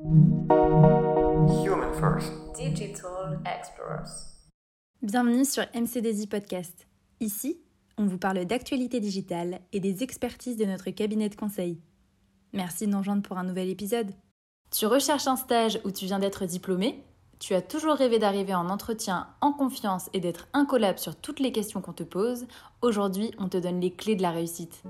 Human First Digital Explorers. Bienvenue sur MCDZ Podcast. Ici, on vous parle d'actualité digitale et des expertises de notre cabinet de conseil. Merci de nous rejoindre pour un nouvel épisode. Tu recherches un stage où tu viens d'être diplômé? Tu as toujours rêvé d'arriver en entretien en confiance et d'être incollable sur toutes les questions qu'on te pose? Aujourd'hui, on te donne les clés de la réussite.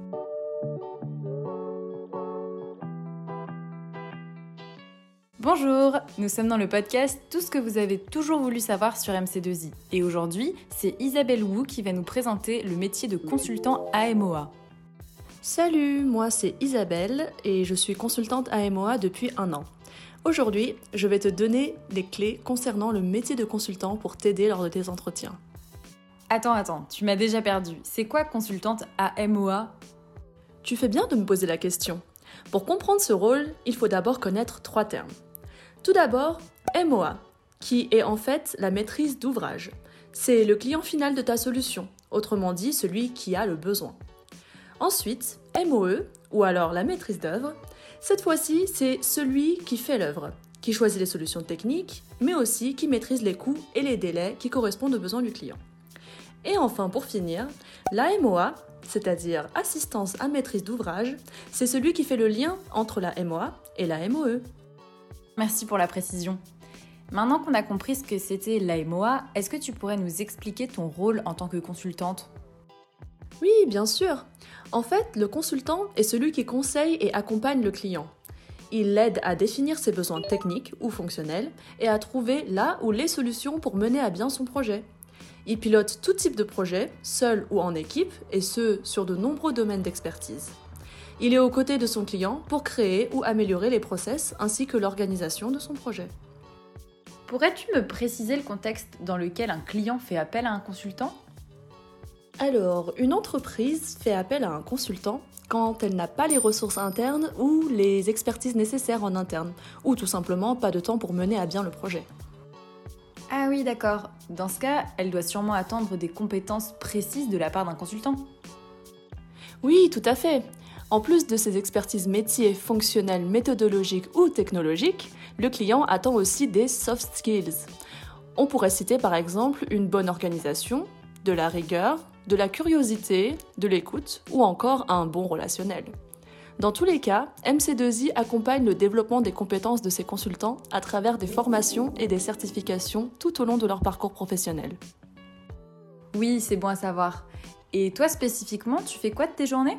Bonjour, nous sommes dans le podcast « Tout ce que vous avez toujours voulu savoir sur MC2i ». Et aujourd'hui, c'est Isabelle Wu qui va nous présenter le métier de consultant AMOA. Salut, moi c'est Isabelle et je suis consultante AMOA depuis 1 an. Aujourd'hui, je vais te donner des clés concernant le métier de consultant pour t'aider lors de tes entretiens. Attends, tu m'as déjà perdue. C'est quoi consultante AMOA ? Tu fais bien de me poser la question. Pour comprendre ce rôle, il faut d'abord connaître 3 termes. Tout d'abord, MOA, qui est en fait la maîtrise d'ouvrage. C'est le client final de ta solution, autrement dit celui qui a le besoin. Ensuite, MOE, ou alors la maîtrise d'œuvre. Cette fois-ci, c'est celui qui fait l'œuvre, qui choisit les solutions techniques, mais aussi qui maîtrise les coûts et les délais qui correspondent aux besoins du client. Et enfin, pour finir, la MOA, c'est-à-dire assistance à maîtrise d'ouvrage, c'est celui qui fait le lien entre la MOA et la MOE. Merci pour la précision. Maintenant qu'on a compris ce que c'était la MOA, est-ce que tu pourrais nous expliquer ton rôle en tant que consultante ? Oui, bien sûr. En fait, le consultant est celui qui conseille et accompagne le client. Il l'aide à définir ses besoins techniques ou fonctionnels et à trouver la ou les solutions pour mener à bien son projet. Il pilote tout type de projet, seul ou en équipe, et ce, sur de nombreux domaines d'expertise. Il est aux côtés de son client pour créer ou améliorer les process ainsi que l'organisation de son projet. Pourrais-tu me préciser le contexte dans lequel un client fait appel à un consultant ? Alors, une entreprise fait appel à un consultant quand elle n'a pas les ressources internes ou les expertises nécessaires en interne, ou tout simplement pas de temps pour mener à bien le projet. Ah oui, d'accord. Dans ce cas, elle doit sûrement attendre des compétences précises de la part d'un consultant. Oui, tout à fait. En plus de ses expertises métiers, fonctionnelles, méthodologiques ou technologiques, le client attend aussi des soft skills. On pourrait citer par exemple une bonne organisation, de la rigueur, de la curiosité, de l'écoute ou encore un bon relationnel. Dans tous les cas, MC2i accompagne le développement des compétences de ses consultants à travers des formations et des certifications tout au long de leur parcours professionnel. Oui, c'est bon à savoir. Et toi spécifiquement, tu fais quoi de tes journées ?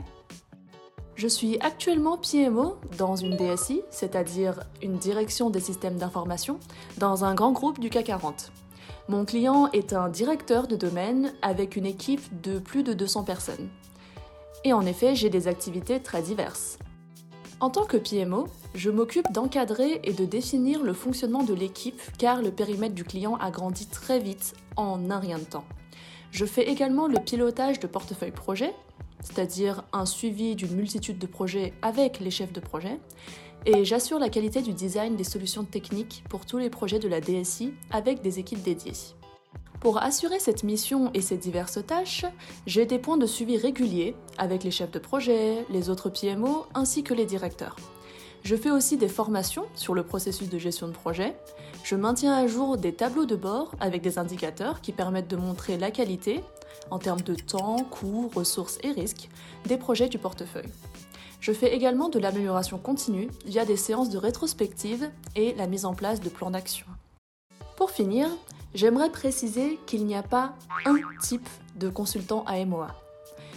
Je suis actuellement PMO dans une DSI, c'est-à-dire une direction des systèmes d'information, dans un grand groupe du CAC 40. Mon client est un directeur de domaine avec une équipe de plus de 200 personnes. Et en effet, j'ai des activités très diverses. En tant que PMO, je m'occupe d'encadrer et de définir le fonctionnement de l'équipe car le périmètre du client a grandi très vite en un rien de temps. Je fais également le pilotage de portefeuille projet, c'est-à-dire un suivi d'une multitude de projets avec les chefs de projet, et j'assure la qualité du design des solutions techniques pour tous les projets de la DSI avec des équipes dédiées. Pour assurer cette mission et ces diverses tâches, j'ai des points de suivi réguliers avec les chefs de projet, les autres PMO ainsi que les directeurs. Je fais aussi des formations sur le processus de gestion de projet. Je maintiens à jour des tableaux de bord avec des indicateurs qui permettent de montrer la qualité, en termes de temps, coûts, ressources et risques, des projets du portefeuille. Je fais également de l'amélioration continue via des séances de rétrospective et la mise en place de plans d'action. Pour finir, j'aimerais préciser qu'il n'y a pas un type de consultant AMOA.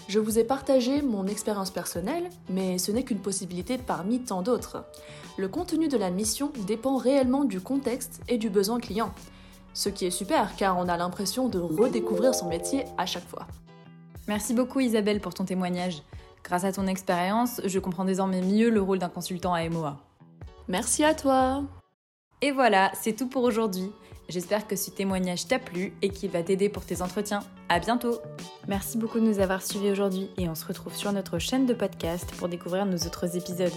Je vous ai partagé mon expérience personnelle, mais ce n'est qu'une possibilité parmi tant d'autres. Le contenu de la mission dépend réellement du contexte et du besoin client, ce qui est super car on a l'impression de redécouvrir son métier à chaque fois. Merci beaucoup Isabelle pour ton témoignage. Grâce à ton expérience, je comprends désormais mieux le rôle d'un consultant AMOA. Merci à toi. Et voilà, c'est tout pour aujourd'hui. J'espère que ce témoignage t'a plu et qu'il va t'aider pour tes entretiens. À bientôt. Merci beaucoup de nous avoir suivis aujourd'hui et on se retrouve sur notre chaîne de podcast pour découvrir nos autres épisodes.